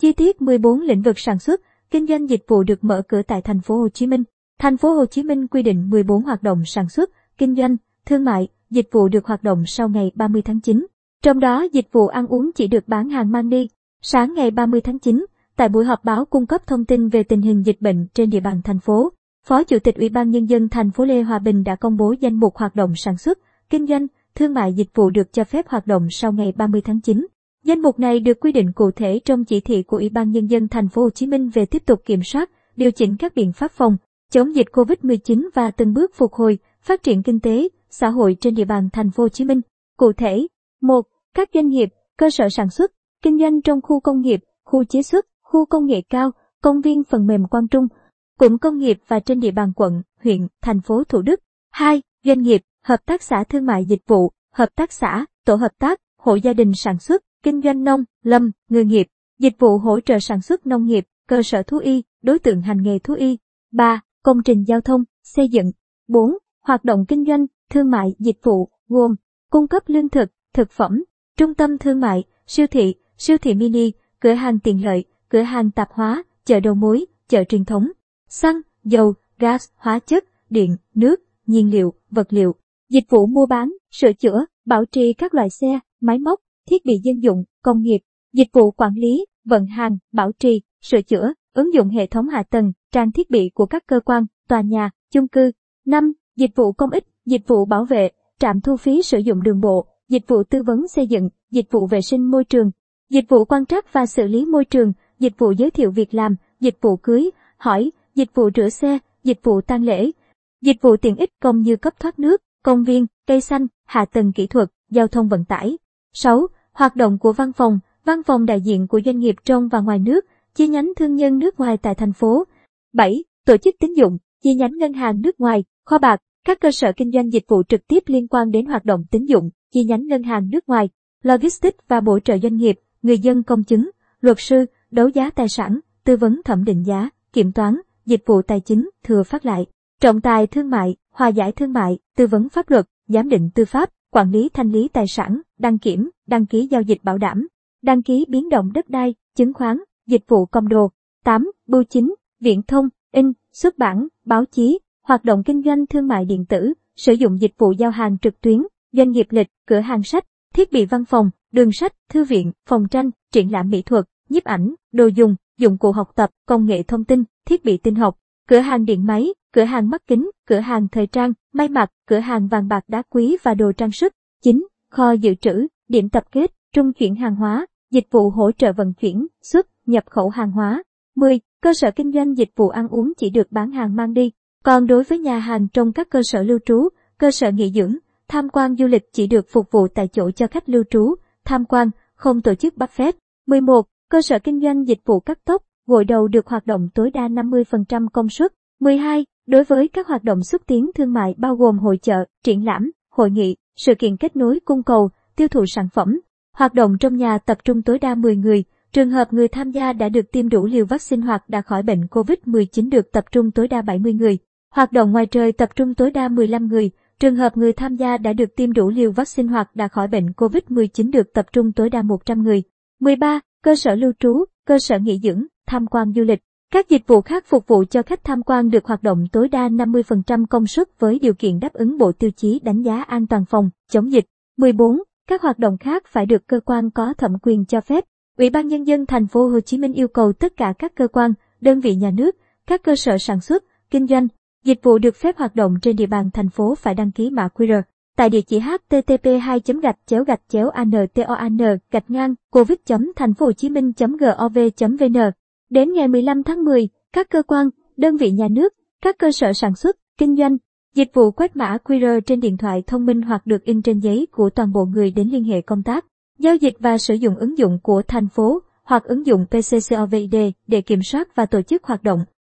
Chi tiết 14 lĩnh vực sản xuất, kinh doanh dịch vụ được mở cửa tại thành phố Hồ Chí Minh. Thành phố Hồ Chí Minh quy định 14 hoạt động sản xuất, kinh doanh, thương mại, dịch vụ được hoạt động sau ngày 30 tháng 9. Trong đó, dịch vụ ăn uống chỉ được bán hàng mang đi. Sáng ngày 30 tháng 9, tại buổi họp báo cung cấp thông tin về tình hình dịch bệnh trên địa bàn thành phố, Phó Chủ tịch Ủy ban Nhân dân thành phố Lê Hòa Bình đã công bố danh mục hoạt động sản xuất, kinh doanh, thương mại dịch vụ được cho phép hoạt động sau ngày 30 tháng 9. Danh mục này được quy định cụ thể trong chỉ thị của Ủy ban Nhân dân thành phố Hồ Chí Minh về tiếp tục kiểm soát, điều chỉnh các biện pháp phòng chống dịch COVID-19 và từng bước phục hồi, phát triển kinh tế, xã hội trên địa bàn thành phố Hồ Chí Minh. Cụ thể, 1. Các doanh nghiệp, cơ sở sản xuất, kinh doanh trong khu công nghiệp, khu chế xuất, khu công nghệ cao, công viên phần mềm Quang Trung, cụm công nghiệp và trên địa bàn quận, huyện, thành phố Thủ Đức. 2. Doanh nghiệp, hợp tác xã thương mại dịch vụ, hợp tác xã, tổ hợp tác, hộ gia đình sản xuất, kinh doanh nông, lâm, ngư nghiệp, dịch vụ hỗ trợ sản xuất nông nghiệp, cơ sở thú y, đối tượng hành nghề thú y. 3. Công trình giao thông, xây dựng. 4. Hoạt động kinh doanh, thương mại, dịch vụ, gồm cung cấp lương thực, thực phẩm, trung tâm thương mại, siêu thị mini, cửa hàng tiện lợi, cửa hàng tạp hóa, chợ đầu mối, chợ truyền thống, xăng, dầu, gas, hóa chất, điện, nước, nhiên liệu, vật liệu, dịch vụ mua bán, sửa chữa, bảo trì các loại xe, máy móc, thiết bị dân dụng, công nghiệp, dịch vụ quản lý, vận hành, bảo trì, sửa chữa, ứng dụng hệ thống hạ tầng, trang thiết bị của các cơ quan, tòa nhà, chung cư. 5. Dịch vụ công ích, dịch vụ bảo vệ, trạm thu phí sử dụng đường bộ, dịch vụ tư vấn xây dựng, dịch vụ vệ sinh môi trường, dịch vụ quan trắc và xử lý môi trường, dịch vụ giới thiệu việc làm, dịch vụ cưới, hỏi, dịch vụ rửa xe, dịch vụ tang lễ, dịch vụ tiện ích công như cấp thoát nước, công viên, cây xanh, hạ tầng kỹ thuật, giao thông vận tải. 6. Hoạt động của văn phòng đại diện của doanh nghiệp trong và ngoài nước, chi nhánh thương nhân nước ngoài tại thành phố. 7. Tổ chức tín dụng, chi nhánh ngân hàng nước ngoài, kho bạc, các cơ sở kinh doanh dịch vụ trực tiếp liên quan đến hoạt động tín dụng, chi nhánh ngân hàng nước ngoài, logistics và bổ trợ doanh nghiệp, người dân công chứng, luật sư, đấu giá tài sản, tư vấn thẩm định giá, kiểm toán, dịch vụ tài chính, thừa phát lại, trọng tài thương mại, hòa giải thương mại, tư vấn pháp luật, giám định tư pháp, quản lý thanh lý tài sản, đăng kiểm, đăng ký giao dịch bảo đảm, đăng ký biến động đất đai, chứng khoán, dịch vụ công đồ. 8. Bưu chính, viễn thông, in, xuất bản, báo chí, hoạt động kinh doanh thương mại điện tử, sử dụng dịch vụ giao hàng trực tuyến, doanh nghiệp lịch, cửa hàng sách, thiết bị văn phòng, đường sách, thư viện, phòng tranh, triển lãm mỹ thuật, nhiếp ảnh, đồ dùng, dụng cụ học tập, công nghệ thông tin, thiết bị tin học, cửa hàng điện máy, cửa hàng mắt kính, cửa hàng thời trang, may mặc, cửa hàng vàng bạc đá quý và đồ trang sức. 9. Kho dự trữ, điểm tập kết, trung chuyển hàng hóa, dịch vụ hỗ trợ vận chuyển, xuất, nhập khẩu hàng hóa. 10. Cơ sở kinh doanh dịch vụ ăn uống chỉ được bán hàng mang đi. Còn đối với nhà hàng trong các cơ sở lưu trú, cơ sở nghỉ dưỡng, tham quan du lịch chỉ được phục vụ tại chỗ cho khách lưu trú, tham quan, không tổ chức buffet. 11. Cơ sở kinh doanh dịch vụ cắt tóc, gội đầu được hoạt động tối đa 50% công suất. 12. Đối với các hoạt động xúc tiến thương mại bao gồm hội chợ, triển lãm, hội nghị, sự kiện kết nối cung cầu, tiêu thụ sản phẩm, hoạt động trong nhà tập trung tối đa 10 người, trường hợp người tham gia đã được tiêm đủ liều vaccine hoặc đã khỏi bệnh COVID-19 được tập trung tối đa 70 người. Hoạt động ngoài trời tập trung tối đa 15 người, trường hợp người tham gia đã được tiêm đủ liều vaccine hoặc đã khỏi bệnh COVID-19 được tập trung tối đa 100 người. 13. Cơ sở lưu trú, cơ sở nghỉ dưỡng, tham quan du lịch. Các dịch vụ khác phục vụ cho khách tham quan được hoạt động tối đa 50% công suất với điều kiện đáp ứng bộ tiêu chí đánh giá an toàn phòng chống dịch. 14. Các hoạt động khác phải được cơ quan có thẩm quyền cho phép. Ủy ban Nhân dân thành phố Hồ Chí Minh yêu cầu tất cả các cơ quan, đơn vị nhà nước, các cơ sở sản xuất, kinh doanh, dịch vụ được phép hoạt động trên địa bàn thành phố phải đăng ký mã QR tại địa chỉ http://anton.covid.thanhphohochimin.gov.vn. Đến ngày 15 tháng 10, các cơ quan, đơn vị nhà nước, các cơ sở sản xuất, kinh doanh, dịch vụ quét mã QR trên điện thoại thông minh hoặc được in trên giấy của toàn bộ người đến liên hệ công tác, giao dịch và sử dụng ứng dụng của thành phố hoặc ứng dụng PCCOVID để kiểm soát và tổ chức hoạt động.